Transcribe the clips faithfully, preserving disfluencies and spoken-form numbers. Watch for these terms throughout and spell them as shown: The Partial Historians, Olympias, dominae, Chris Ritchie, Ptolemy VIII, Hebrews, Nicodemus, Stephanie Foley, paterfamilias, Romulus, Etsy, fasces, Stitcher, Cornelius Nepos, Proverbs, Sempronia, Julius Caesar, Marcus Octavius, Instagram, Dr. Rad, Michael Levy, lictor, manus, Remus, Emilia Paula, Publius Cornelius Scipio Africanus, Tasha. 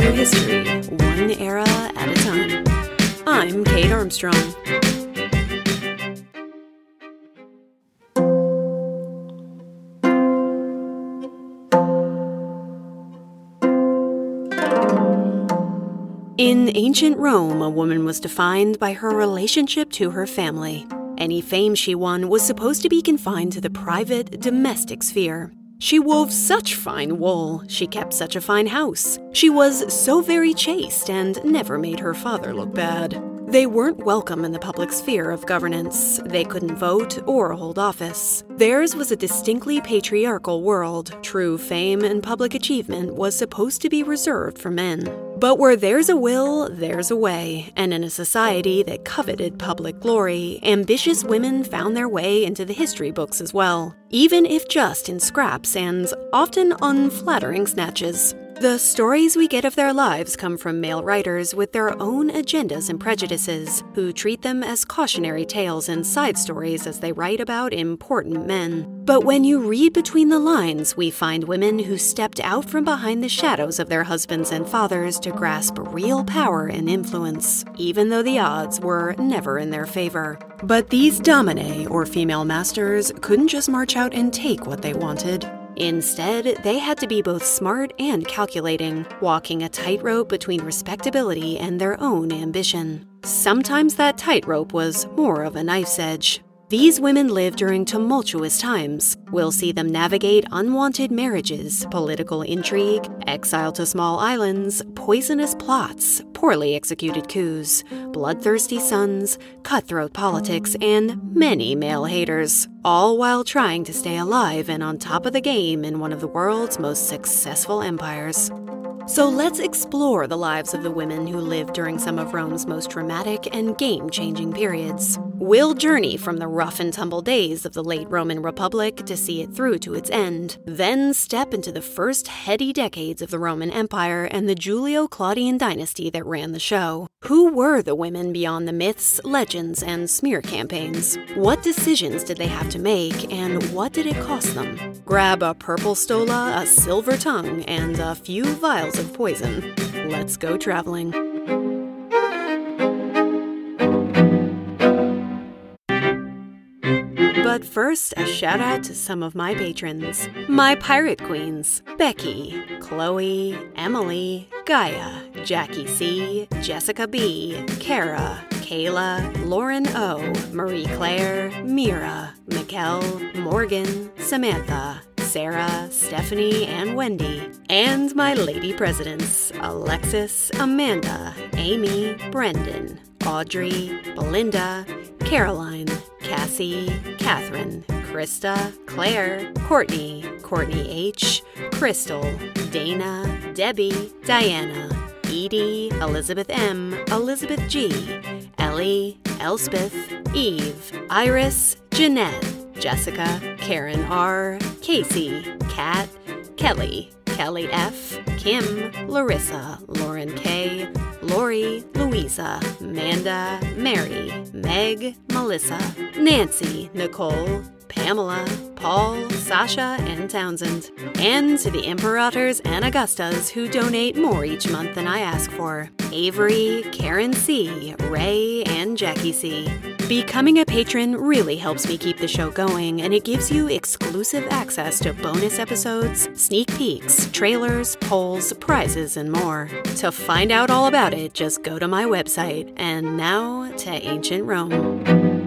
through history, one era at a time. I'm Kate Armstrong. In ancient Rome, a woman was defined by her relationship to her family. Any fame she won was supposed to be confined to the private, domestic sphere. She wove such fine wool, she kept such a fine house, she was so very chaste and never made her father look bad. They weren't welcome in the public sphere of governance. They couldn't vote or hold office. Theirs was a distinctly patriarchal world. True fame and public achievement was supposed to be reserved for men. But where there's a will, there's a way, and in a society that coveted public glory, ambitious women found their way into the history books as well, even if just in scraps and often unflattering snatches. The stories we get of their lives come from male writers with their own agendas and prejudices, who treat them as cautionary tales and side stories as they write about important men. But when you read between the lines, we find women who stepped out from behind the shadows of their husbands and fathers to grasp real power and influence, even though the odds were never in their favor. But these dominae, or female masters, couldn't just march out and take what they wanted. Instead, they had to be both smart and calculating, walking a tightrope between respectability and their own ambition. Sometimes that tightrope was more of a knife's edge. These women lived during tumultuous times. We'll see them navigate unwanted marriages, political intrigue, exile to small islands, poisonous plots, poorly executed coups, bloodthirsty sons, cutthroat politics, and many male haters, all while trying to stay alive and on top of the game in one of the world's most successful empires. So let's explore the lives of the women who lived during some of Rome's most dramatic and game-changing periods. We'll journey from the rough and tumble days of the late Roman Republic to see it through to its end, then step into the first heady decades of the Roman Empire and the Julio-Claudian dynasty that ran the show. Who were the women beyond the myths, legends, and smear campaigns? What decisions did they have to make, and what did it cost them? Grab a purple stola, a silver tongue, and a few vials of poison. Let's go traveling. But first, a shout out to some of my patrons. My pirate queens, Becky, Chloe, Emily, Gaia, Jackie C, Jessica B, Kara, Kayla, Lauren O, Marie Claire, Mira, Mikkel, Morgan, Samantha, Sarah, Stephanie, and Wendy, and my lady presidents, Alexis, Amanda, Amy, Brendan, Audrey, Belinda, Caroline, Cassie, Catherine, Krista, Claire, Courtney, Courtney H, Crystal, Dana, Debbie, Diana, Edie, Elizabeth M, Elizabeth G, Ellie, Elspeth, Eve, Iris, Jeanette, Jessica, Karen R, Casey, Kat, Kelly, Kelly F, Kim, Larissa, Lauren K, Lori, Louisa, Amanda, Mary, Meg, Melissa, Nancy, Nicole, Pamela, Paul, Sasha, and Townsend. And to the Imperators and Augustas who donate more each month than I ask for. Avery, Karen C, Ray, and Jackie C. Becoming a patron really helps me keep the show going, and it gives you exclusive access to bonus episodes, sneak peeks, trailers, polls, prizes, and more. To find out all about it, just go to my website. And now to ancient Rome.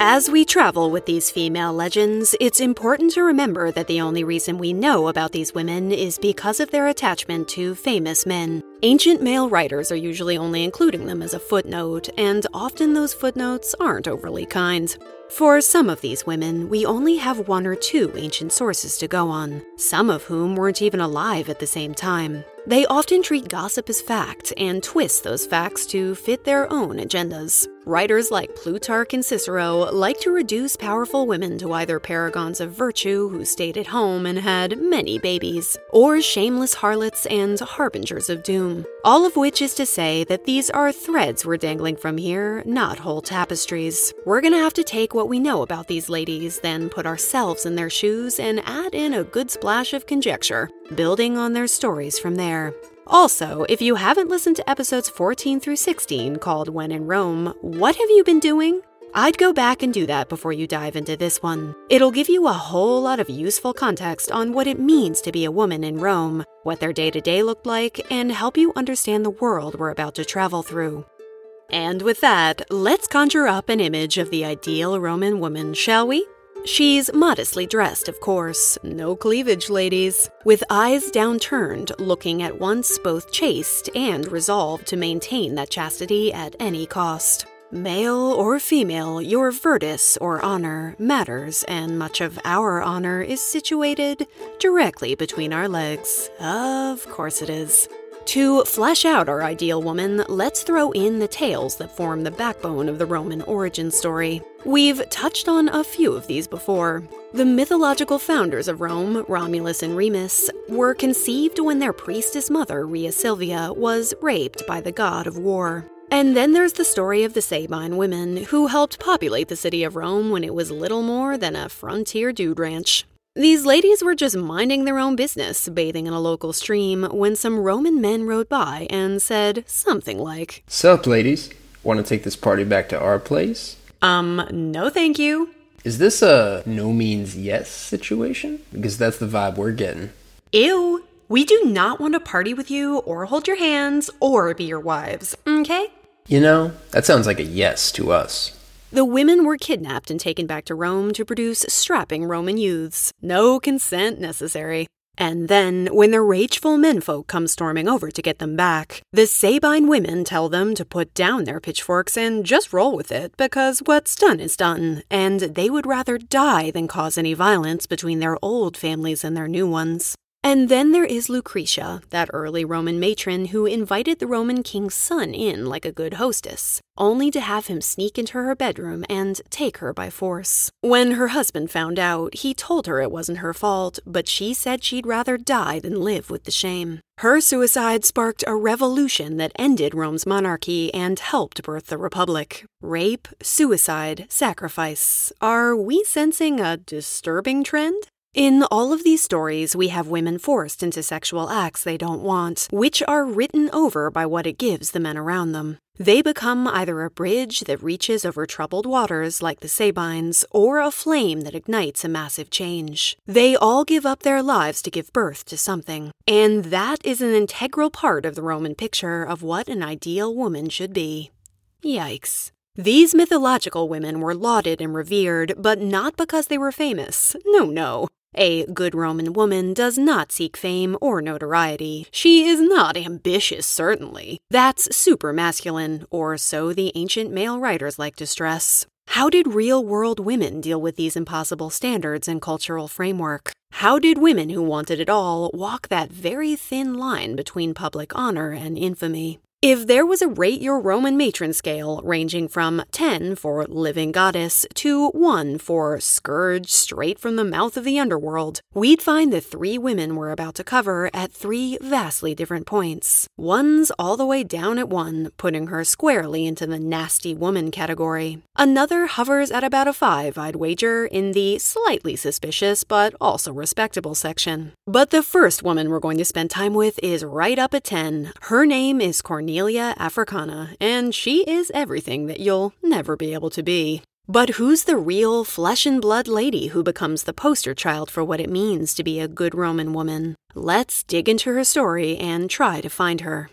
As we travel with these female legends, it's important to remember that the only reason we know about these women is because of their attachment to famous men. Ancient male writers are usually only including them as a footnote, and often those footnotes aren't overly kind. For some of these women, we only have one or two ancient sources to go on, some of whom weren't even alive at the same time. They often treat gossip as fact and twist those facts to fit their own agendas. Writers like Plutarch and Cicero like to reduce powerful women to either paragons of virtue who stayed at home and had many babies, or shameless harlots and harbingers of doom. room. All of which is to say that these are threads we're dangling from here, not whole tapestries. We're gonna have to take what we know about these ladies, then put ourselves in their shoes and add in a good splash of conjecture, building on their stories from there. Also, if you haven't listened to episodes fourteen through sixteen called When in Rome, what have you been doing? I'd go back and do that before you dive into this one. It'll give you a whole lot of useful context on what it means to be a woman in Rome, what their day-to-day looked like, and help you understand the world we're about to travel through. And with that, let's conjure up an image of the ideal Roman woman, shall we? She's modestly dressed, of course, no cleavage, ladies, with eyes downturned, looking at once both chaste and resolved to maintain that chastity at any cost. Male or female, your virtus or honor matters, and much of our honor is situated directly between our legs. Of course it is. To flesh out our ideal woman, let's throw in the tales that form the backbone of the Roman origin story. We've touched on a few of these before. The mythological founders of Rome, Romulus and Remus, were conceived when their priestess mother, Rhea Silvia, was raped by the god of war. And then there's the story of the Sabine women, who helped populate the city of Rome when it was little more than a frontier dude ranch. These ladies were just minding their own business, bathing in a local stream, when some Roman men rode by and said something like, "Sup, ladies? Want to take this party back to our place?" Um, no thank you. Is this a no means yes situation? Because that's the vibe we're getting. Ew. We do not want to party with you, or hold your hands, or be your wives, okay? You know, that sounds like a yes to us. The women were kidnapped and taken back to Rome to produce strapping Roman youths. No consent necessary. And then, when the rageful menfolk come storming over to get them back, the Sabine women tell them to put down their pitchforks and just roll with it, because what's done is done, and they would rather die than cause any violence between their old families and their new ones. And then there is Lucretia, that early Roman matron who invited the Roman king's son in like a good hostess, only to have him sneak into her bedroom and take her by force. When her husband found out, he told her it wasn't her fault, but she said she'd rather die than live with the shame. Her suicide sparked a revolution that ended Rome's monarchy and helped birth the Republic. Rape, suicide, sacrifice. Are we sensing a disturbing trend? In all of these stories, we have women forced into sexual acts they don't want, which are written over by what it gives the men around them. They become either a bridge that reaches over troubled waters like the Sabines, or a flame that ignites a massive change. They all give up their lives to give birth to something, and that is an integral part of the Roman picture of what an ideal woman should be. Yikes. These mythological women were lauded and revered, but not because they were famous. No, no. A good Roman woman does not seek fame or notoriety. She is not ambitious, certainly. That's super masculine, or so the ancient male writers like to stress. How did real-world women deal with these impossible standards and cultural framework? How did women who wanted it all walk that very thin line between public honor and infamy? If there was a rate your Roman matron scale ranging from ten for living goddess to one for scourge straight from the mouth of the underworld, we'd find the three women we're about to cover at three vastly different points. One's all the way down at one, putting her squarely into the nasty woman category. Another hovers at about a five, I'd wager, in the slightly suspicious but also respectable section. But the first woman we're going to spend time with is right up at ten. Her name is Cornelia. Cornelia Africana, and she is everything that you'll never be able to be. But who's the real flesh-and-blood lady who becomes the poster child for what it means to be a good Roman woman? Let's dig into her story and try to find her.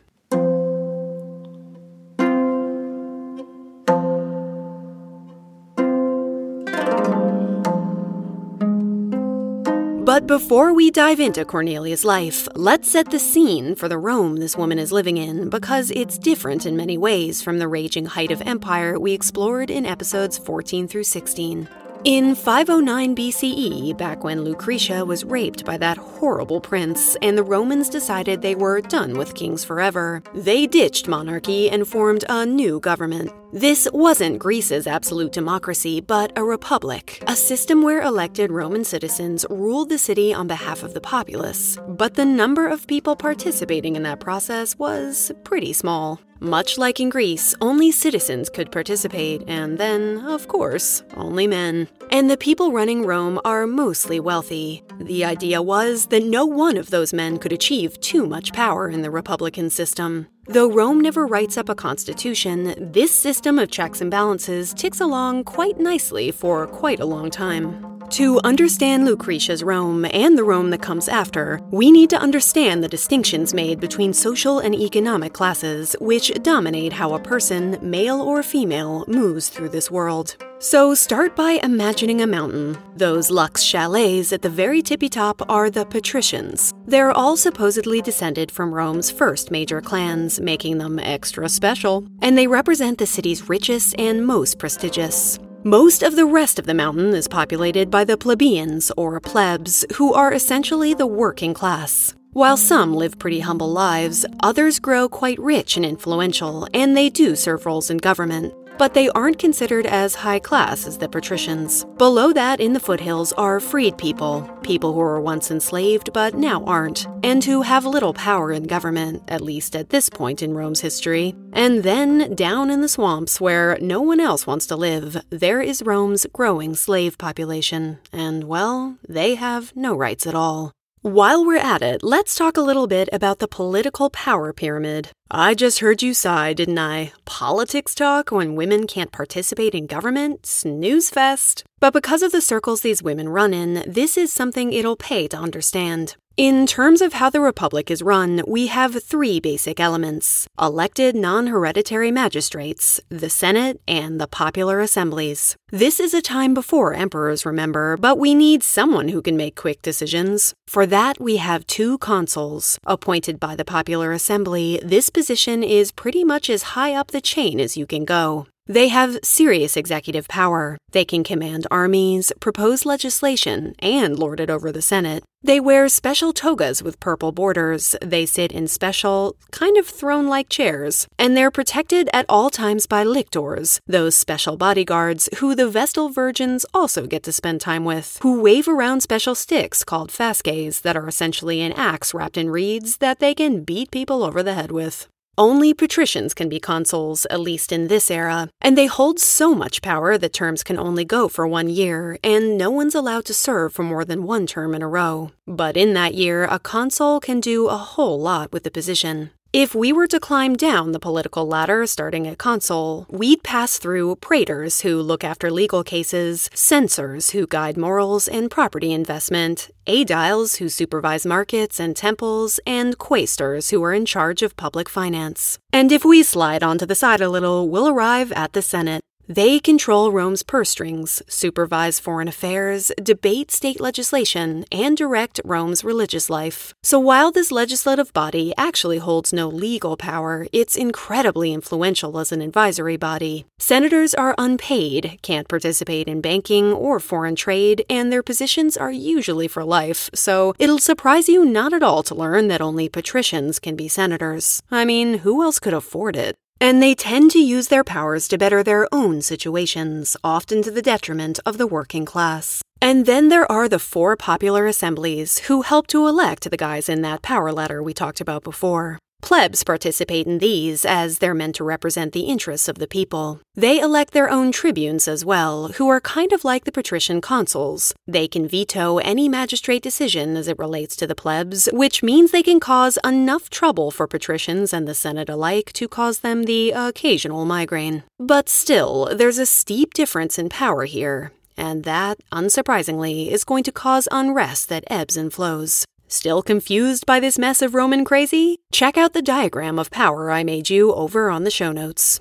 But before we dive into Cornelia's life, let's set the scene for the Rome this woman is living in, because it's different in many ways from the raging height of empire we explored in episodes fourteen through sixteen. In five oh nine B C E, back when Lucretia was raped by that horrible prince, and the Romans decided they were done with kings forever, they ditched monarchy and formed a new government. This wasn't Greece's absolute democracy, but a republic, a system where elected Roman citizens ruled the city on behalf of the populace. But the number of people participating in that process was pretty small. Much like in Greece, only citizens could participate, and then, of course, only men. And the people running Rome are mostly wealthy. The idea was that no one of those men could achieve too much power in the republican system. Though Rome never writes up a constitution, this system of checks and balances ticks along quite nicely for quite a long time. To understand Lucretia's Rome and the Rome that comes after, we need to understand the distinctions made between social and economic classes, which dominate how a person, male or female, moves through this world. So start by imagining a mountain. Those luxe chalets at the very tippy top are the patricians. They're all supposedly descended from Rome's first major clans, making them extra special, and they represent the city's richest and most prestigious. Most of the rest of the mountain is populated by the plebeians, or plebs, who are essentially the working class. While some live pretty humble lives, others grow quite rich and influential, and they do serve roles in government. But they aren't considered as high class as the patricians. Below that, in the foothills, are freed people, people who were once enslaved but now aren't, and who have little power in government, at least at this point in Rome's history. And then, down in the swamps where no one else wants to live, there is Rome's growing slave population. And, well, they have no rights at all. While we're at it, let's talk a little bit about the political power pyramid. I just heard you sigh, didn't I? Politics talk when women can't participate in government? Snooze fest. But because of the circles these women run in, this is something it'll pay to understand. In terms of how the Republic is run, we have three basic elements: elected non-hereditary magistrates, the Senate, and the popular assemblies. This is a time before emperors, remember, but we need someone who can make quick decisions. For that, we have two consuls. Appointed by the popular assembly, this position is pretty much as high up the chain as you can go. They have serious executive power. They can command armies, propose legislation, and lord it over the Senate. They wear special togas with purple borders, they sit in special, kind of throne-like chairs, and they're protected at all times by lictors, those special bodyguards who the Vestal Virgins also get to spend time with, who wave around special sticks called fasces that are essentially an axe wrapped in reeds that they can beat people over the head with. Only patricians can be consuls, at least in this era, and they hold so much power that terms can only go for one year, and no one's allowed to serve for more than one term in a row. But in that year, a consul can do a whole lot with the position. If we were to climb down the political ladder starting at consul, we'd pass through praetors, who look after legal cases, censors, who guide morals and property investment, aediles, who supervise markets and temples, and quaestors, who are in charge of public finance. And if we slide onto the side a little, we'll arrive at the Senate. They control Rome's purse strings, supervise foreign affairs, debate state legislation, and direct Rome's religious life. So while this legislative body actually holds no legal power, it's incredibly influential as an advisory body. Senators are unpaid, can't participate in banking or foreign trade, and their positions are usually for life, so it'll surprise you not at all to learn that only patricians can be senators. I mean, who else could afford it? And they tend to use their powers to better their own situations, often to the detriment of the working class. And then there are the four popular assemblies, who help to elect the guys in that power ladder we talked about before. Plebs participate in these, as they're meant to represent the interests of the people. They elect their own tribunes as well, who are kind of like the patrician consuls. They can veto any magistrate decision as it relates to the plebs, which means they can cause enough trouble for patricians and the Senate alike to cause them the occasional migraine. But still, there's a steep difference in power here, and that, unsurprisingly, is going to cause unrest that ebbs and flows. Still confused by this mess of Roman crazy? Check out the diagram of power I made you over on the show notes.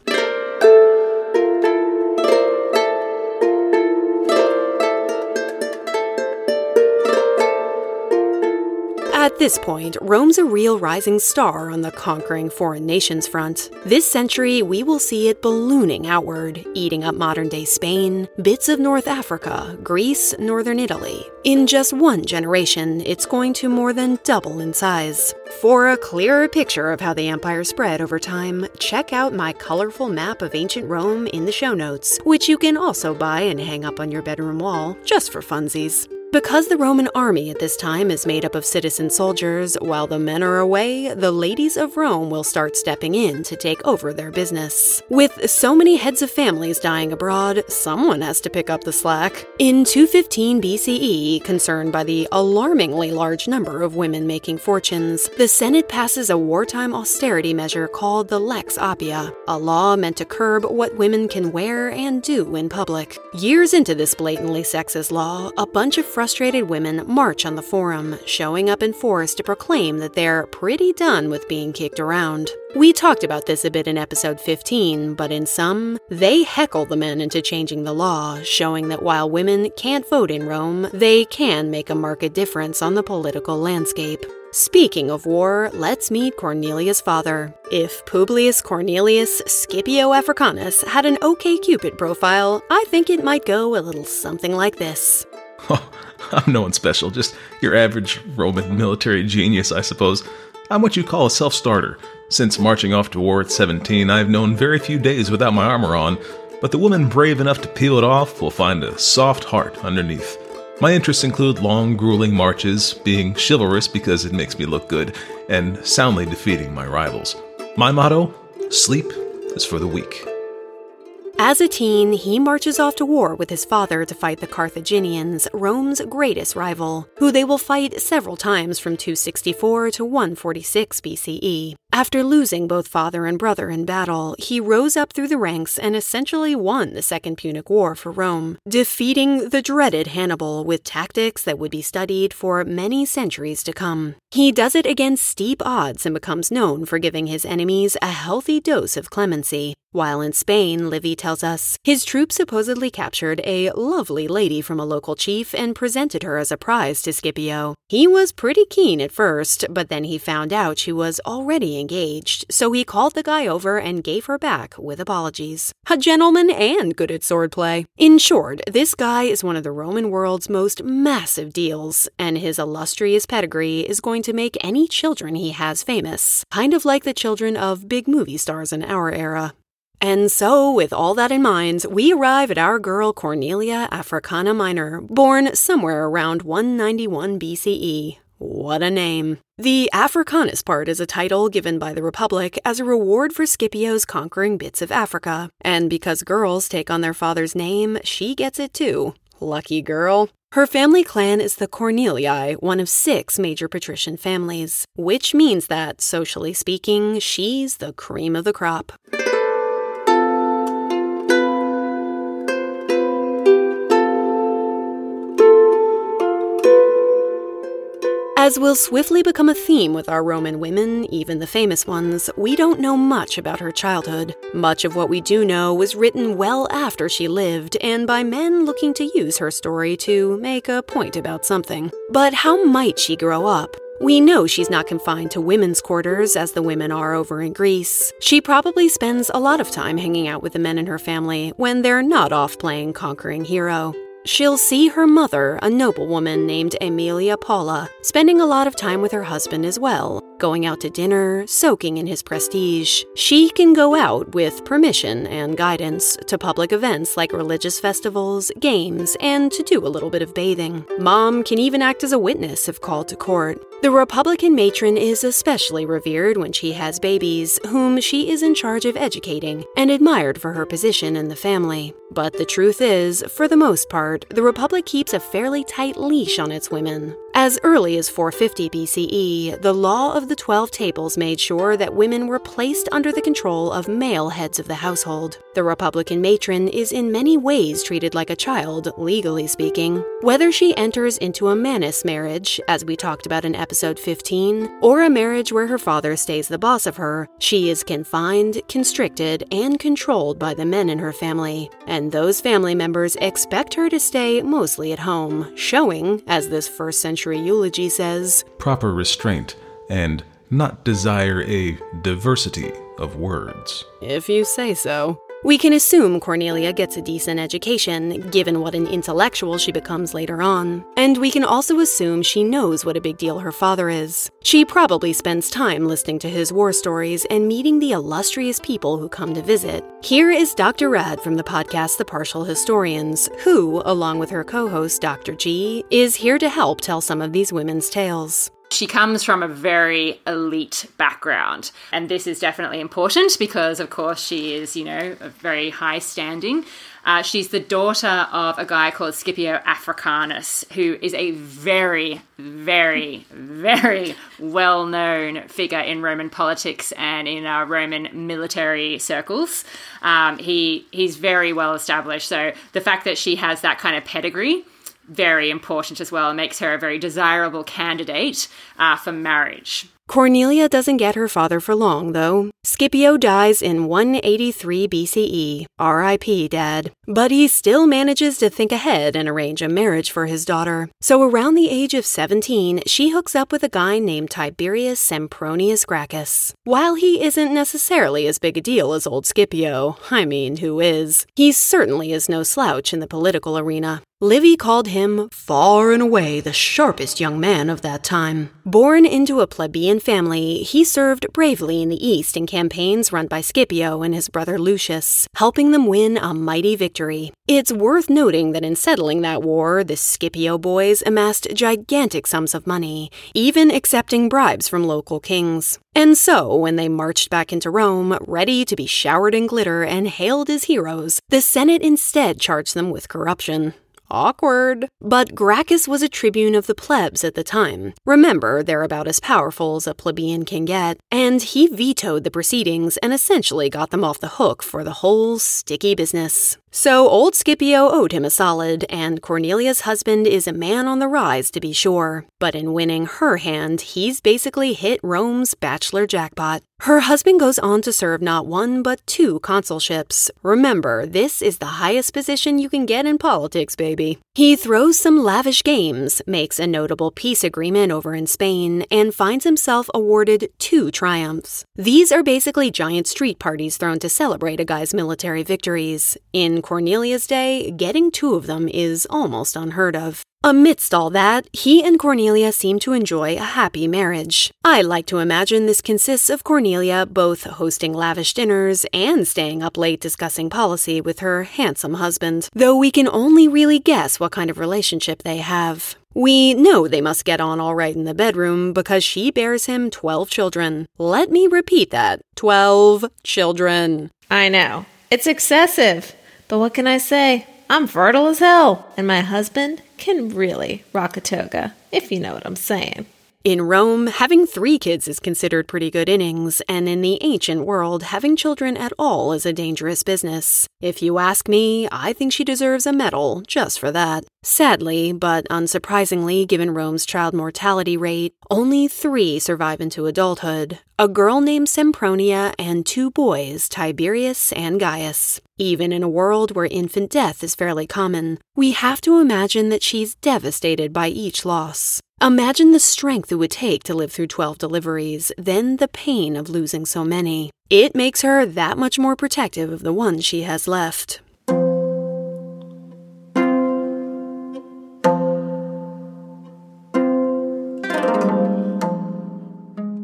At At this point, Rome's a real rising star on the conquering foreign nations front. This century, we will see it ballooning outward, eating up modern-day Spain, bits of North Africa, Greece, northern Italy. In just one generation, it's going to more than double in size. For a clearer picture of how the empire spread over time, check out my colorful map of ancient Rome in the show notes, which you can also buy and hang up on your bedroom wall, just for funsies. Because the Roman army at this time is made up of citizen soldiers, while the men are away, the ladies of Rome will start stepping in to take over their business. With so many heads of families dying abroad, someone has to pick up the slack. In two fifteen B C E, concerned by the alarmingly large number of women making fortunes, the Senate passes a wartime austerity measure called the Lex Oppia, a law meant to curb what women can wear and do in public. Years into this blatantly sexist law, a bunch of frustrated women march on the forum, showing up in force to proclaim that they're pretty done with being kicked around. We talked about this a bit in episode fifteen, but in sum, they heckle the men into changing the law, showing that while women can't vote in Rome, they can make a marked difference on the political landscape. Speaking of war, let's meet Cornelia's father. If Publius Cornelius Scipio Africanus had an OkCupid profile, I think it might go a little something like this. Oh, I'm no one special, just your average Roman military genius, I suppose. I'm what you call a self-starter. Since marching off to war at seventeen, I've known very few days without my armor on, but the woman brave enough to peel it off will find a soft heart underneath. My interests include long, grueling marches, being chivalrous because it makes me look good, and soundly defeating my rivals. My motto, sleep is for the weak. As a teen, he marches off to war with his father to fight the Carthaginians, Rome's greatest rival, who they will fight several times from two sixty-four to one forty-six B C E. After losing both father and brother in battle, he rose up through the ranks and essentially won the Second Punic War for Rome, defeating the dreaded Hannibal with tactics that would be studied for many centuries to come. He does it against steep odds and becomes known for giving his enemies a healthy dose of clemency. While in Spain, Livy tells us, his troops supposedly captured a lovely lady from a local chief and presented her as a prize to Scipio. He was pretty keen at first, but then he found out she was already engaged, so he called the guy over and gave her back with apologies. A gentleman and good at swordplay. In short, this guy is one of the Roman world's most massive deals, and his illustrious pedigree is going to make any children he has famous, kind of like the children of big movie stars in our era. And so, with all that in mind, we arrive at our girl Cornelia Africana Minor, born somewhere around one ninety-one B C E. What a name. The Africanus part is a title given by the Republic as a reward for Scipio's conquering bits of Africa. And because girls take on their father's name, she gets it too. Lucky girl. Her family clan is the Cornelii, one of six major patrician families, which means that, socially speaking, she's the cream of the crop. As will swiftly become a theme with our Roman women, even the famous ones, we don't know much about her childhood. Much of what we do know was written well after she lived, and by men looking to use her story to make a point about something. But how might she grow up? We know she's not confined to women's quarters, as the women are over in Greece. She probably spends a lot of time hanging out with the men in her family when they're not off playing conquering hero. She'll see her mother, a noblewoman named Emilia Paula, spending a lot of time with her husband as well, going out to dinner, soaking in his prestige. She can go out, with permission and guidance, to public events like religious festivals, games, and to do a little bit of bathing. Mom can even act as a witness if called to court. The Republican matron is especially revered when she has babies, whom she is in charge of educating, and admired for her position in the family. But the truth is, for the most part, the Republic keeps a fairly tight leash on its women. As early as four fifty B C E, the law of of the Twelve Tables made sure that women were placed under the control of male heads of the household. The Republican matron is in many ways treated like a child, legally speaking. Whether she enters into a manus marriage, as we talked about in episode fifteen, or a marriage where her father stays the boss of her, she is confined, constricted, and controlled by the men in her family. And those family members expect her to stay mostly at home, showing, as this first century eulogy says, proper restraint and not desire a diversity of words. If you say so. We can assume Cornelia gets a decent education, given what an intellectual she becomes later on. And we can also assume she knows what a big deal her father is. She probably spends time listening to his war stories and meeting the illustrious people who come to visit. Here is Doctor Rad from the podcast The Partial Historians, who, along with her co-host Doctor G, is here to help tell some of these women's tales. She comes from a very elite background, and this is definitely important because, of course, she is, you know, of very high standing. Uh, she's the daughter of a guy called Scipio Africanus, who is a very, very, very well-known figure in Roman politics and in uh, Roman military circles. Um, he he's very well established, so the fact that she has that kind of pedigree, very important as well, makes her a very desirable candidate uh, for marriage. Cornelia doesn't get her father for long, though. Scipio dies in one eighty-three B C E, R I P Dad, but he still manages to think ahead and arrange a marriage for his daughter. So around the age of seventeen, she hooks up with a guy named Tiberius Sempronius Gracchus. While he isn't necessarily as big a deal as old Scipio, I mean, who is, he certainly is no slouch in the political arena. Livy called him far and away the sharpest young man of that time. Born into a plebeian family, he served bravely in the East in campaigns run by Scipio and his brother Lucius, helping them win a mighty victory. It's worth noting that in settling that war, the Scipio boys amassed gigantic sums of money, even accepting bribes from local kings. And so, when they marched back into Rome, ready to be showered in glitter and hailed as heroes, the Senate instead charged them with corruption. Awkward. But Gracchus was a tribune of the plebs at the time. Remember, they're about as powerful as a plebeian can get, and he vetoed the proceedings and essentially got them off the hook for the whole sticky business. So old Scipio owed him a solid, and Cornelia's husband is a man on the rise to be sure. But in winning her hand, he's basically hit Rome's bachelor jackpot. Her husband goes on to serve not one, but two consulships. Remember, this is the highest position you can get in politics, baby. He throws some lavish games, makes a notable peace agreement over in Spain, and finds himself awarded two triumphs. These are basically giant street parties thrown to celebrate a guy's military victories. In Cornelia's day, getting two of them is almost unheard of. Amidst all that, he and Cornelia seem to enjoy a happy marriage. I like to imagine this consists of Cornelia both hosting lavish dinners and staying up late discussing policy with her handsome husband, though we can only really guess what kind of relationship they have. We know they must get on all right in the bedroom because she bears him twelve children. Let me repeat that. Twelve children. I know. It's excessive. But what can I say? I'm fertile as hell, and my husband can really rock a toga, if you know what I'm saying. In Rome, having three kids is considered pretty good innings, and in the ancient world, having children at all is a dangerous business. If you ask me, I think she deserves a medal just for that. Sadly, but unsurprisingly, given Rome's child mortality rate, only three survive into adulthood. A girl named Sempronia and two boys, Tiberius and Gaius. Even in a world where infant death is fairly common, we have to imagine that she's devastated by each loss. Imagine the strength it would take to live through twelve deliveries, then the pain of losing so many. It makes her that much more protective of the one she has left.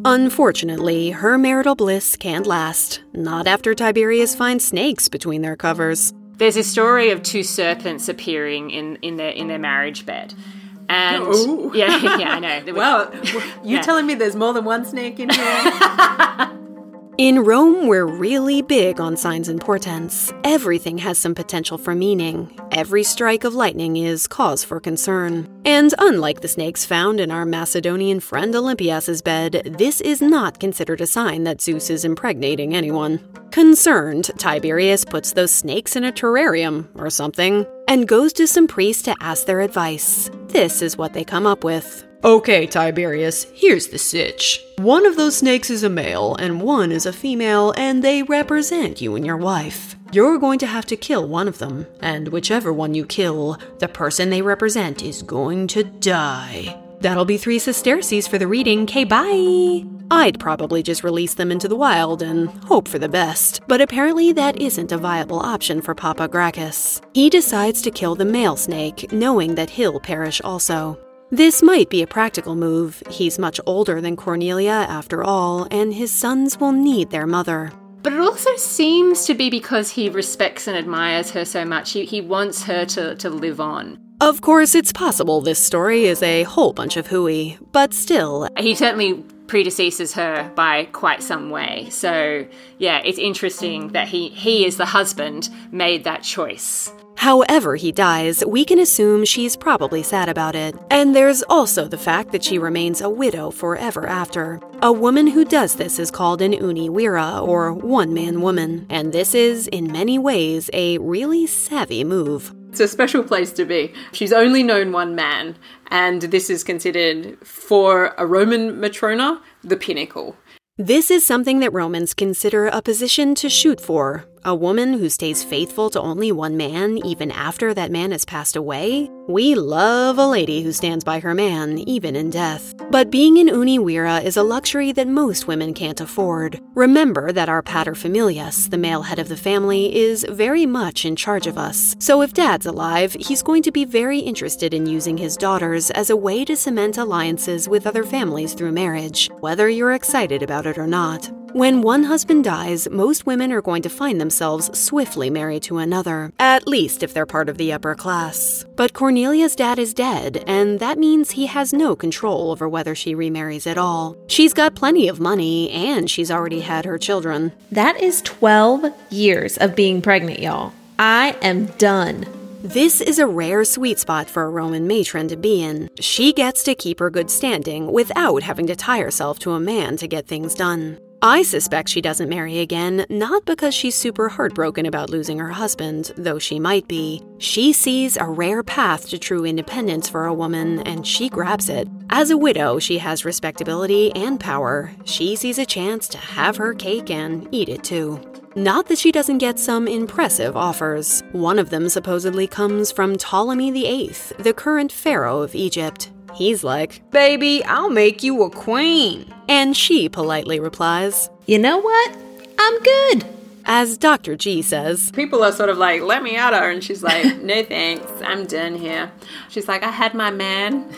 Unfortunately, her marital bliss can't last, not after Tiberius finds snakes between their covers. There's a story of two serpents appearing in, in their in their marriage bed. And Ooh. yeah, yeah, I know. Well, wow. you're yeah. telling me there's more than one snake in here? In Rome, we're really big on signs and portents. Everything has some potential for meaning. Every strike of lightning is cause for concern. And unlike the snakes found in our Macedonian friend Olympias' bed, this is not considered a sign that Zeus is impregnating anyone. Concerned, Tiberius puts those snakes in a terrarium or something and goes to some priests to ask their advice. This is what they come up with. Okay, Tiberius, here's the sitch. One of those snakes is a male, and one is a female, and they represent you and your wife. You're going to have to kill one of them, and whichever one you kill, the person they represent is going to die. That'll be three sesterces for the reading, okay, bye! I'd probably just release them into the wild and hope for the best, but apparently that isn't a viable option for Papa Gracchus. He decides to kill the male snake, knowing that he'll perish also. This might be a practical move. He's much older than Cornelia, after all, and his sons will need their mother. But it also seems to be because he respects and admires her so much. He, he wants her to, to live on. Of course, it's possible this story is a whole bunch of hooey, but still. He certainly predeceases her by quite some way. So, yeah, it's interesting that he, he as the husband, made that choice. However he dies, we can assume she's probably sad about it. And there's also the fact that she remains a widow forever after. A woman who does this is called an uniwira, or one-man woman. And this is, in many ways, a really savvy move. It's a special place to be. She's only known one man, and this is considered, for a Roman matrona, the pinnacle. This is something that Romans consider a position to shoot for. A woman who stays faithful to only one man, even after that man has passed away? We love a lady who stands by her man, even in death. But being an uniwira is a luxury that most women can't afford. Remember that our paterfamilias, the male head of the family, is very much in charge of us. So if dad's alive, he's going to be very interested in using his daughters as a way to cement alliances with other families through marriage, whether you're excited about it or not. When one husband dies, most women are going to find themselves swiftly married to another, at least if they're part of the upper class. But Cornelia's dad is dead, and that means he has no control over whether she remarries at all. She's got plenty of money, and she's already had her children. That is twelve years of being pregnant, y'all. I am done. This is a rare sweet spot for a Roman matron to be in. She gets to keep her good standing without having to tie herself to a man to get things done. I suspect she doesn't marry again, not because she's super heartbroken about losing her husband, though she might be. She sees a rare path to true independence for a woman, and she grabs it. As a widow, she has respectability and power. She sees a chance to have her cake and eat it too. Not that she doesn't get some impressive offers. One of them supposedly comes from Ptolemy the eighth, the current pharaoh of Egypt. He's like, "Baby, I'll make you a queen." And she politely replies, "You know what? I'm good." As Doctor G says, people are sort of like, "Let me out of her." And she's like, "No thanks, I'm done here." She's like, "I had my man.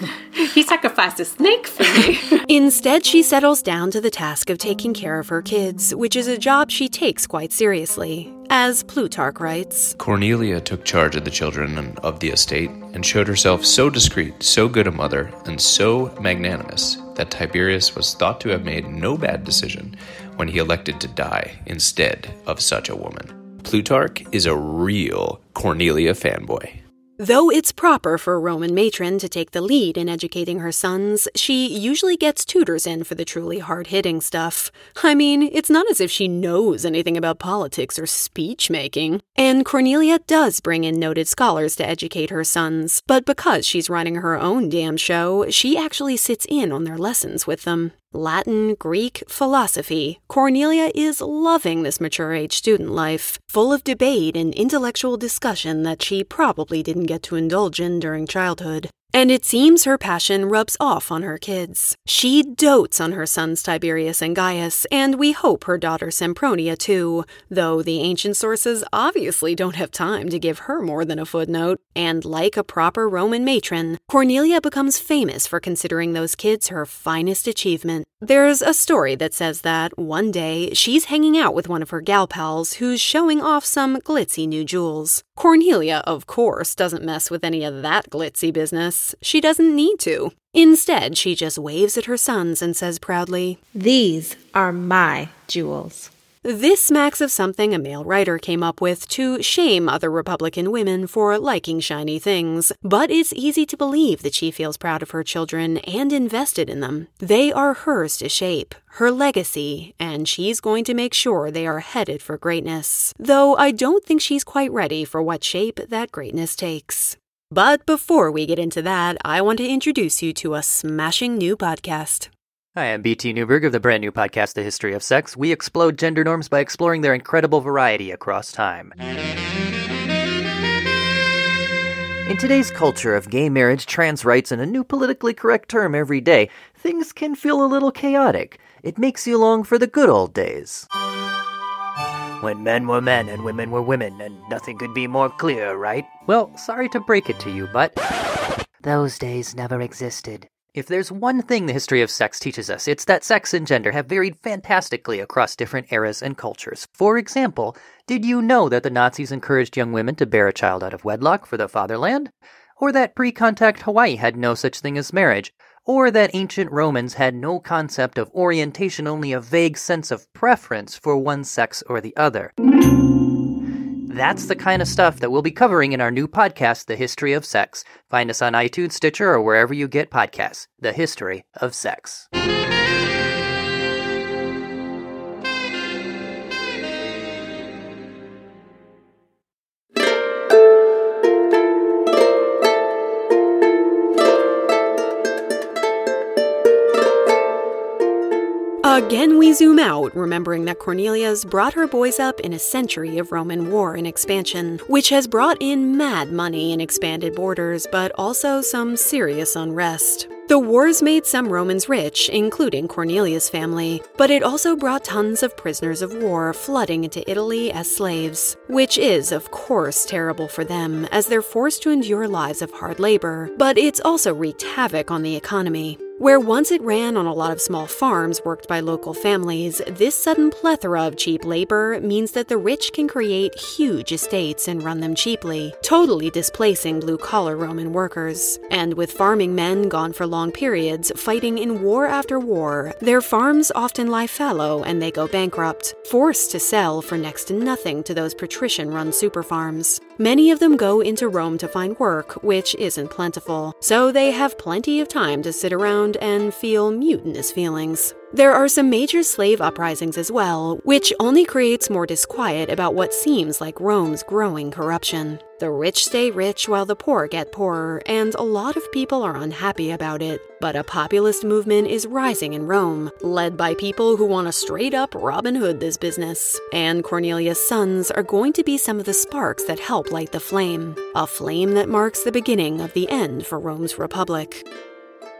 He sacrificed a snake for me." Instead, she settles down to the task of taking care of her kids, which is a job she takes quite seriously. As Plutarch writes, Cornelia took charge of the children and of the estate, and showed herself so discreet, so good a mother, and so magnanimous, that Tiberius was thought to have made no bad decision when he elected to die instead of such a woman. Plutarch is a real Cornelia fanboy. Though it's proper for a Roman matron to take the lead in educating her sons, she usually gets tutors in for the truly hard-hitting stuff. I mean, it's not as if she knows anything about politics or speech-making. And Cornelia does bring in noted scholars to educate her sons, but because she's running her own damn show, she actually sits in on their lessons with them. Latin, Greek, philosophy. Cornelia is loving this mature-age student life, full of debate and intellectual discussion that she probably didn't get to indulge in during childhood. And it seems her passion rubs off on her kids. She dotes on her sons Tiberius and Gaius, and we hope her daughter Sempronia too, though the ancient sources obviously don't have time to give her more than a footnote. And like a proper Roman matron, Cornelia becomes famous for considering those kids her finest achievement. There's a story that says that one day she's hanging out with one of her gal pals who's showing off some glitzy new jewels. Cornelia, of course, doesn't mess with any of that glitzy business. She doesn't need to. Instead, she just waves at her sons and says proudly, "These are my jewels. This smacks of something a male writer came up with to shame other Republican women for liking shiny things, but it's easy to believe that she feels proud of her children and invested in them. They are hers to shape, her legacy, and she's going to make sure they are headed for greatness, though I don't think she's quite ready for what shape that greatness takes. But before we get into that, I want to introduce you to a smashing new podcast. Hi, I'm B T Newberg of the brand new podcast, The History of Sex. We explode gender norms by exploring their incredible variety across time. In today's culture of gay marriage, trans rights, and a new politically correct term every day, things can feel a little chaotic. It makes you long for the good old days, when men were men and women were women, and nothing could be more clear, right? Well, sorry to break it to you, but those days never existed. If there's one thing the history of sex teaches us, it's that sex and gender have varied fantastically across different eras and cultures. For example, did you know that the Nazis encouraged young women to bear a child out of wedlock for the fatherland? Or that pre-contact Hawaii had no such thing as marriage? Or that ancient Romans had no concept of orientation, only a vague sense of preference for one sex or the other? That's the kind of stuff that we'll be covering in our new podcast, The History of Sex. Find us on iTunes, Stitcher, or wherever you get podcasts. The History of Sex. Again, we zoom out, remembering that Cornelia's brought her boys up in a century of Roman war and expansion, which has brought in mad money and expanded borders, but also some serious unrest. The wars made some Romans rich, including Cornelia's family, but it also brought tons of prisoners of war flooding into Italy as slaves, which is, of course, terrible for them, as they're forced to endure lives of hard labor, but it's also wreaked havoc on the economy. Where once it ran on a lot of small farms worked by local families, this sudden plethora of cheap labor means that the rich can create huge estates and run them cheaply, totally displacing blue-collar Roman workers. And with farming men gone for long periods, fighting in war after war, their farms often lie fallow and they go bankrupt, forced to sell for next to nothing to those patrician-run superfarms. Many of them go into Rome to find work, which isn't plentiful, so they have plenty of time to sit around and feel mutinous feelings. There are some major slave uprisings as well, which only creates more disquiet about what seems like Rome's growing corruption. The rich stay rich while the poor get poorer, and a lot of people are unhappy about it. But a populist movement is rising in Rome, led by people who want to straight-up Robin Hood this business. And Cornelia's sons are going to be some of the sparks that help light the flame, a flame that marks the beginning of the end for Rome's Republic.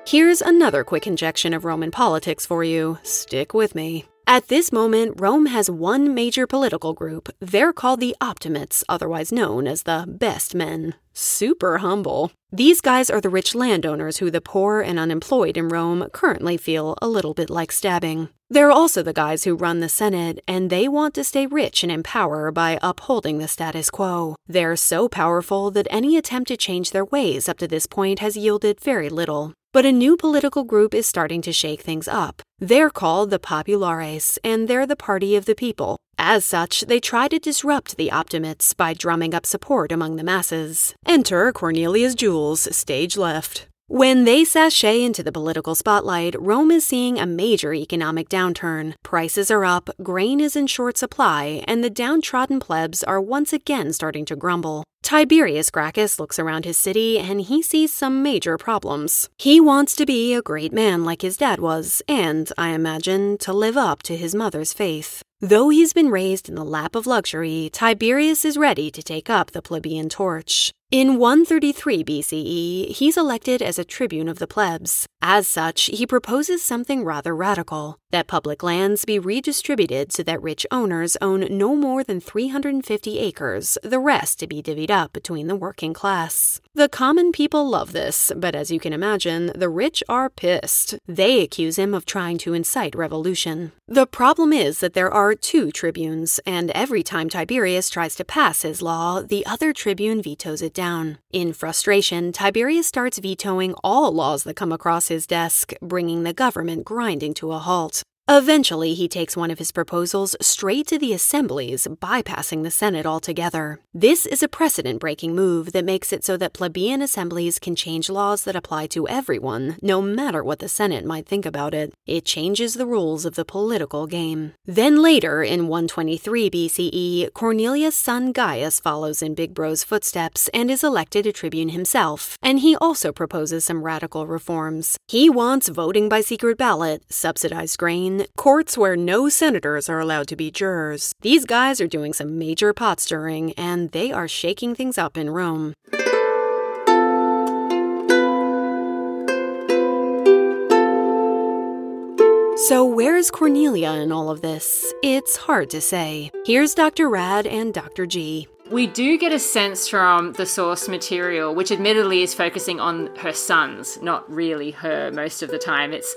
Here's another quick injection of Roman politics for you. Stick with me. At this moment, Rome has one major political group. They're called the Optimates, otherwise known as the Best Men. Super humble. These guys are the rich landowners who the poor and unemployed in Rome currently feel a little bit like stabbing. They're also the guys who run the Senate, and they want to stay rich and in power by upholding the status quo. They're so powerful that any attempt to change their ways up to this point has yielded very little. But a new political group is starting to shake things up. They're called the Populares, and they're the party of the people. As such, they try to disrupt the Optimates by drumming up support among the masses. Enter Cornelia's jewels, stage left. When they sashay into the political spotlight, Rome is seeing a major economic downturn. Prices are up, grain is in short supply, and the downtrodden plebs are once again starting to grumble. Tiberius Gracchus looks around his city and he sees some major problems. He wants to be a great man like his dad was, and, I imagine, to live up to his mother's faith. Though he's been raised in the lap of luxury, Tiberius is ready to take up the plebeian torch. In one thirty-three B C E, he's elected as a tribune of the plebs. As such, he proposes something rather radical, that public lands be redistributed so that rich owners own no more than three hundred fifty acres, the rest to be divvied up between the working class. The common people love this, but as you can imagine, the rich are pissed. They accuse him of trying to incite revolution. The problem is that there are two tribunes, and every time Tiberius tries to pass his law, the other tribune vetoes it down. In frustration, Tiberius starts vetoing all laws that come across his desk, bringing the government grinding to a halt. Eventually, he takes one of his proposals straight to the assemblies, bypassing the Senate altogether. This is a precedent-breaking move that makes it so that plebeian assemblies can change laws that apply to everyone, no matter what the Senate might think about it. It changes the rules of the political game. Then later, in one twenty-three B C E, Cornelius' son Gaius follows in Big Bro's footsteps and is elected a tribune himself, and he also proposes some radical reforms. He wants voting by secret ballot, subsidized grain, courts where no senators are allowed to be jurors. These guys are doing some major pot stirring, and they are shaking things up in Rome. So where is Cornelia in all of this? It's hard to say. Here's Doctor Rad and Doctor G. We do get a sense from the source material, which admittedly is focusing on her sons, not really her most of the time. It's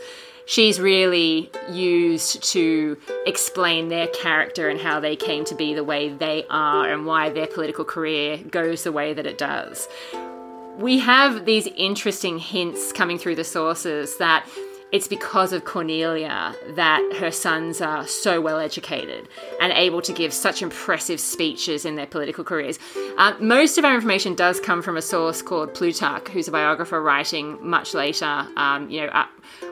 She's really used to explain their character and how they came to be the way they are and why their political career goes the way that it does. We have these interesting hints coming through the sources that it's because of Cornelia that her sons are so well educated and able to give such impressive speeches in their political careers. Uh, most of our information does come from a source called Plutarch, who's a biographer writing much later, um, you know, uh,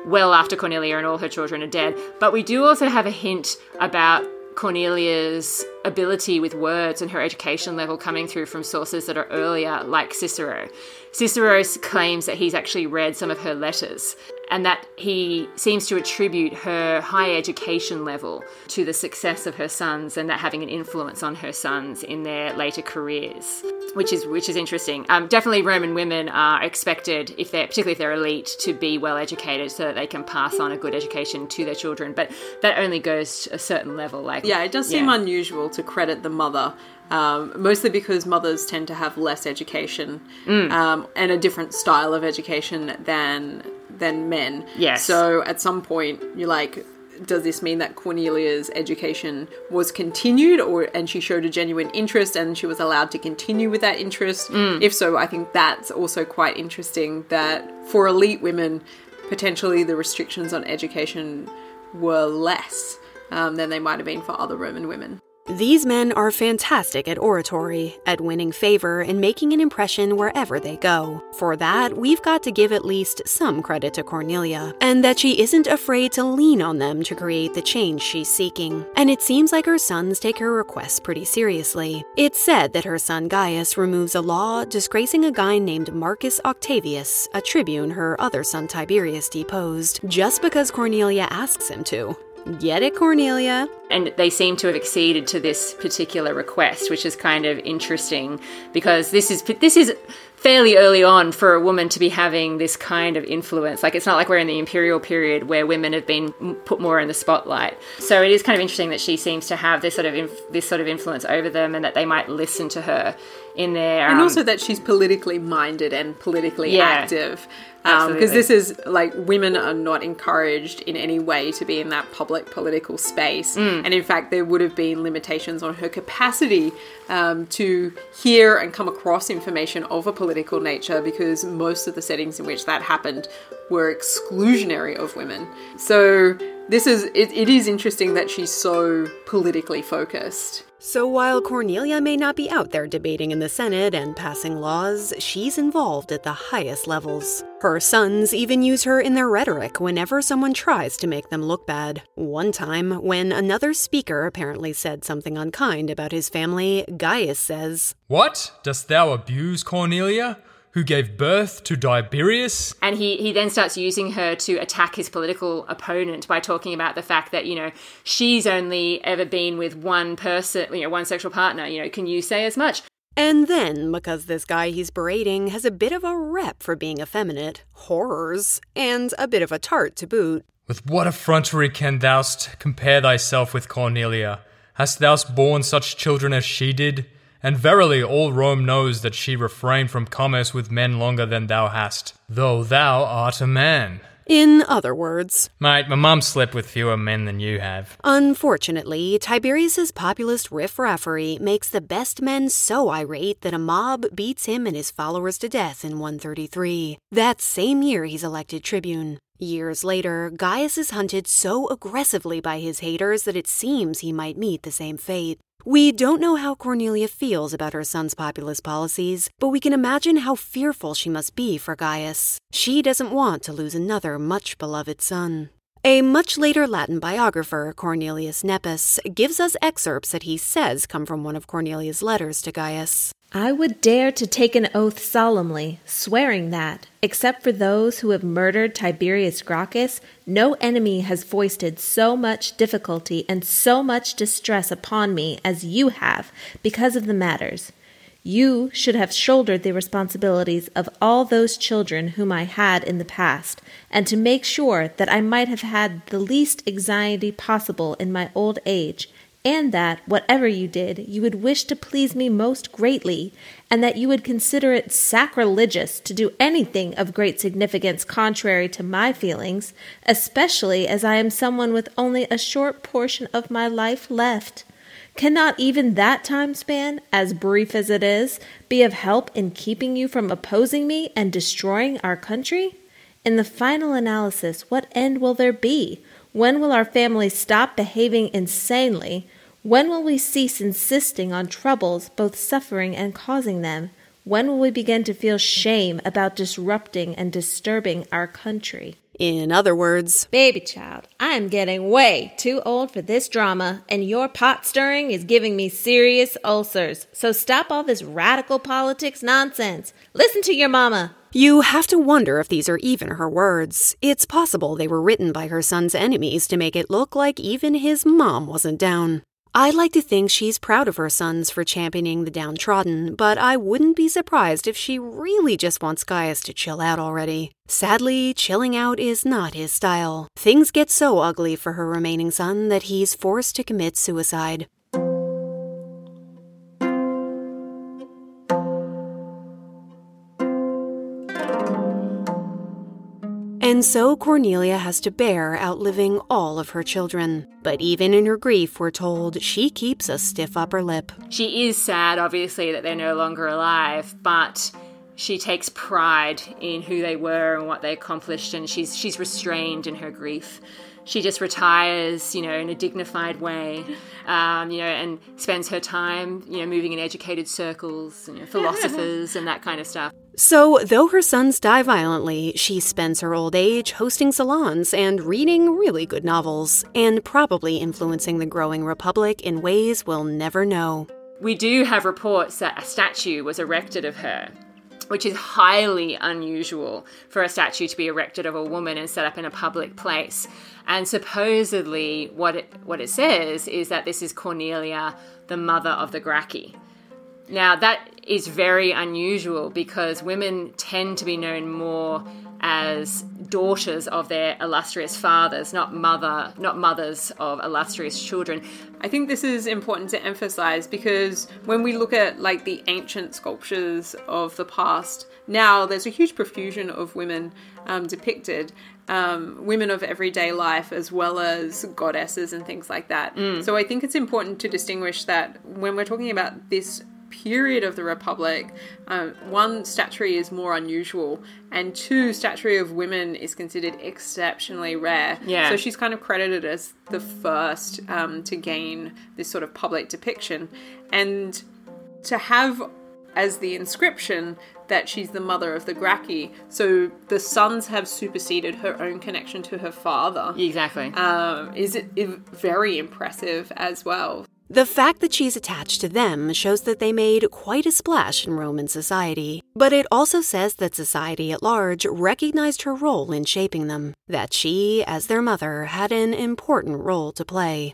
well after Cornelia and all her children are dead. But we do also have a hint about Cornelia's ability with words and her education level coming through from sources that are earlier, like Cicero. Cicero claims that he's actually read some of her letters and that he seems to attribute her high education level to the success of her sons and that having an influence on her sons in their later careers, which is which is interesting. Um, definitely Roman women are expected, if they're particularly if they're elite, to be well educated so that they can pass on a good education to their children, but that only goes to a certain level. Like Yeah, it does seem yeah. unusual to credit the mother, um, mostly because mothers tend to have less education mm. um, and a different style of education than than men. Yes. So at some point, you're like, does this mean that Cornelia's education was continued or and she showed a genuine interest and she was allowed to continue with that interest? Mm. If so, I think that's also quite interesting that for elite women, potentially the restrictions on education were less um, than they might have been for other Roman women. These men are fantastic at oratory, at winning favor and making an impression wherever they go. For that, we've got to give at least some credit to Cornelia, and that she isn't afraid to lean on them to create the change she's seeking. And it seems like her sons take her requests pretty seriously. It's said that her son Gaius removes a law disgracing a guy named Marcus Octavius, a tribune her other son Tiberius deposed, just because Cornelia asks him to. Get it, Cornelia? And they seem to have acceded to this particular request, which is kind of interesting because this is this is fairly early on for a woman to be having this kind of influence. Like, it's not like we're in the imperial period where women have been put more in the spotlight. So it is kind of interesting that she seems to have this sort of inf- this sort of influence over them and that they might listen to her in their... Um, and also that she's politically minded and politically yeah. active. Because um, this is, like, women are not encouraged in any way to be in that public political space. Mm. And in fact, there would have been limitations on her capacity um, to hear and come across information of a political nature because most of the settings in which that happened were exclusionary of women. So this is, it, it is interesting that she's so politically focused. So while Cornelia may not be out there debating in the Senate and passing laws, she's involved at the highest levels. Her sons even use her in their rhetoric whenever someone tries to make them look bad. One time, when another speaker apparently said something unkind about his family, Gaius says, "What? Dost thou abuse Cornelia, who gave birth to Tiberius?" And he, he then starts using her to attack his political opponent by talking about the fact that, you know, she's only ever been with one person, you know, one sexual partner. You know, can you say as much? And then, because this guy he's berating has a bit of a rep for being effeminate, horrors, and a bit of a tart to boot. "With what effrontery can thou compare thyself with Cornelia? Hast thou borne such children as she did? And verily all Rome knows that she refrained from commerce with men longer than thou hast, though thou art a man. In other words. Mate, my mum slept with fewer men than you have. Unfortunately, Tiberius's populist riff-raffery makes the best men so irate that a mob beats him and his followers to death in one thirty-three. That same year he's elected tribune. Years later, Gaius is hunted so aggressively by his haters that it seems he might meet the same fate. We don't know how Cornelia feels about her son's populist policies, but we can imagine how fearful she must be for Gaius. She doesn't want to lose another much-beloved son. A much later Latin biographer, Cornelius Nepos, gives us excerpts that he says come from one of Cornelia's letters to Gaius. I would dare to take an oath solemnly, swearing that, except for those who have murdered Tiberius Gracchus, no enemy has foisted so much difficulty and so much distress upon me as you have because of the matters. You should have shouldered the responsibilities of all those children whom I had in the past, and to make sure that I might have had the least anxiety possible in my old age, and that, whatever you did, you would wish to please me most greatly, and that you would consider it sacrilegious to do anything of great significance contrary to my feelings, especially as I am someone with only a short portion of my life left. Cannot even that time span, as brief as it is, be of help in keeping you from opposing me and destroying our country? In the final analysis, what end will there be? When will our family stop behaving insanely? When will we cease insisting on troubles, both suffering and causing them? When will we begin to feel shame about disrupting and disturbing our country? In other words, baby child, I am getting way too old for this drama, and your pot stirring is giving me serious ulcers. So stop all this radical politics nonsense. Listen to your mama. You have to wonder if these are even her words. It's possible they were written by her son's enemies to make it look like even his mom wasn't down. I like to think she's proud of her sons for championing the downtrodden, but I wouldn't be surprised if she really just wants Gaius to chill out already. Sadly, chilling out is not his style. Things get so ugly for her remaining son that he's forced to commit suicide. And so Cornelia has to bear outliving all of her children. But even in her grief, we're told, she keeps a stiff upper lip. She is sad, obviously, that they're no longer alive, but she takes pride in who they were and what they accomplished, and she's she's restrained in her grief. She just retires, you know, in a dignified way, um, you know, and spends her time, you know, moving in educated circles, you know, philosophers and that kind of stuff. So, though her sons die violently, she spends her old age hosting salons and reading really good novels, and probably influencing the growing republic in ways we'll never know. We do have reports that a statue was erected of her, which is highly unusual for a statue to be erected of a woman and set up in a public place. And supposedly, what it, what it says is that this is Cornelia, the mother of the Gracchi. Now, that is very unusual because women tend to be known more as daughters of their illustrious fathers, not mother, not mothers of illustrious children. I think this is important to emphasize because when we look at like the ancient sculptures of the past, now there's a huge profusion of women um, depicted, um, women of everyday life as well as goddesses and things like that. Mm. So I think it's important to distinguish that when we're talking about this period of the Republic, um, one, statuary is more unusual, and two, statuary of women is considered exceptionally rare. Yeah. So she's kind of credited as the first um, to gain this sort of public depiction. And to have as the inscription that she's the mother of the Gracchi, so the sons have superseded her own connection to her father. Exactly. Um, is, it, is very impressive as well. The fact that she's attached to them shows that they made quite a splash in Roman society, but it also says that society at large recognized her role in shaping them, that she, as their mother, had an important role to play.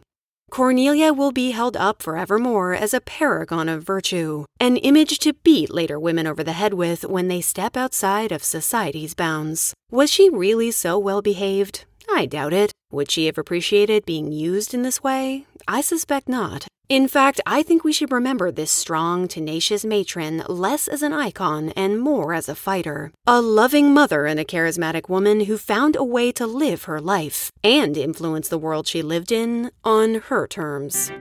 Cornelia will be held up forevermore as a paragon of virtue, an image to beat later women over the head with when they step outside of society's bounds. Was she really so well behaved? I doubt it. Would she have appreciated being used in this way? I suspect not. In fact, I think we should remember this strong, tenacious matron less as an icon and more as a fighter. A loving mother and a charismatic woman who found a way to live her life and influence the world she lived in on her terms.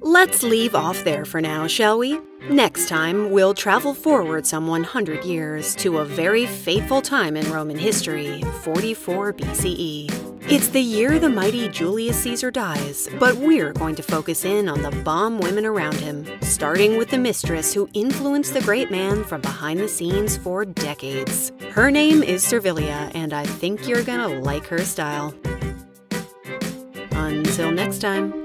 Let's leave off there for now, shall we? Next time, we'll travel forward some one hundred years to a very fateful time in Roman history, forty-four B C E. It's the year the mighty Julius Caesar dies, but we're going to focus in on the bomb women around him, starting with the mistress who influenced the great man from behind the scenes for decades. Her name is Servilia, and I think you're gonna like her style. Until next time.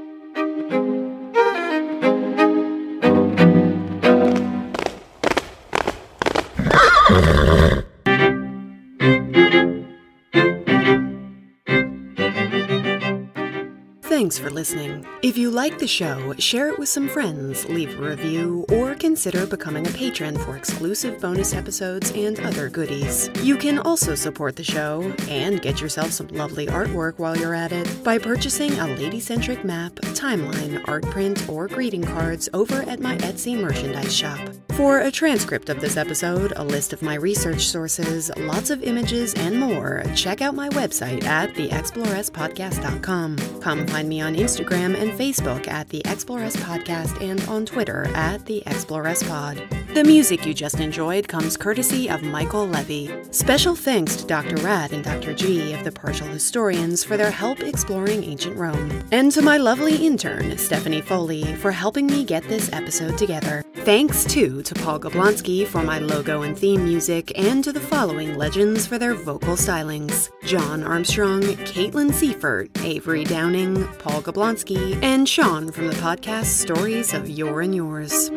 Thanks for listening. If you like the show, share it with some friends, leave a review, or consider becoming a patron for exclusive bonus episodes and other goodies. You can also support the show and get yourself some lovely artwork while you're at it by purchasing a lady-centric map, timeline, art print, or greeting cards over at my Etsy merchandise shop. For a transcript of this episode, a list of my research sources, lots of images, and more, check out my website at the explores podcast dot com. Come find me on Instagram and Facebook at The Explores Podcast and on Twitter at The Explores Pod. The music you just enjoyed comes courtesy of Michael Levy. Special thanks to Doctor Rad and Doctor G of The Partial Historians for their help exploring ancient Rome. And to my lovely intern, Stephanie Foley, for helping me get this episode together. Thanks, too, to Paul Gablonski for my logo and theme music, and to the following legends for their vocal stylings: John Armstrong, Caitlin Seifert, Avery Downing, Paul Gablonski, and Sean from the podcast Stories of Your and Yours.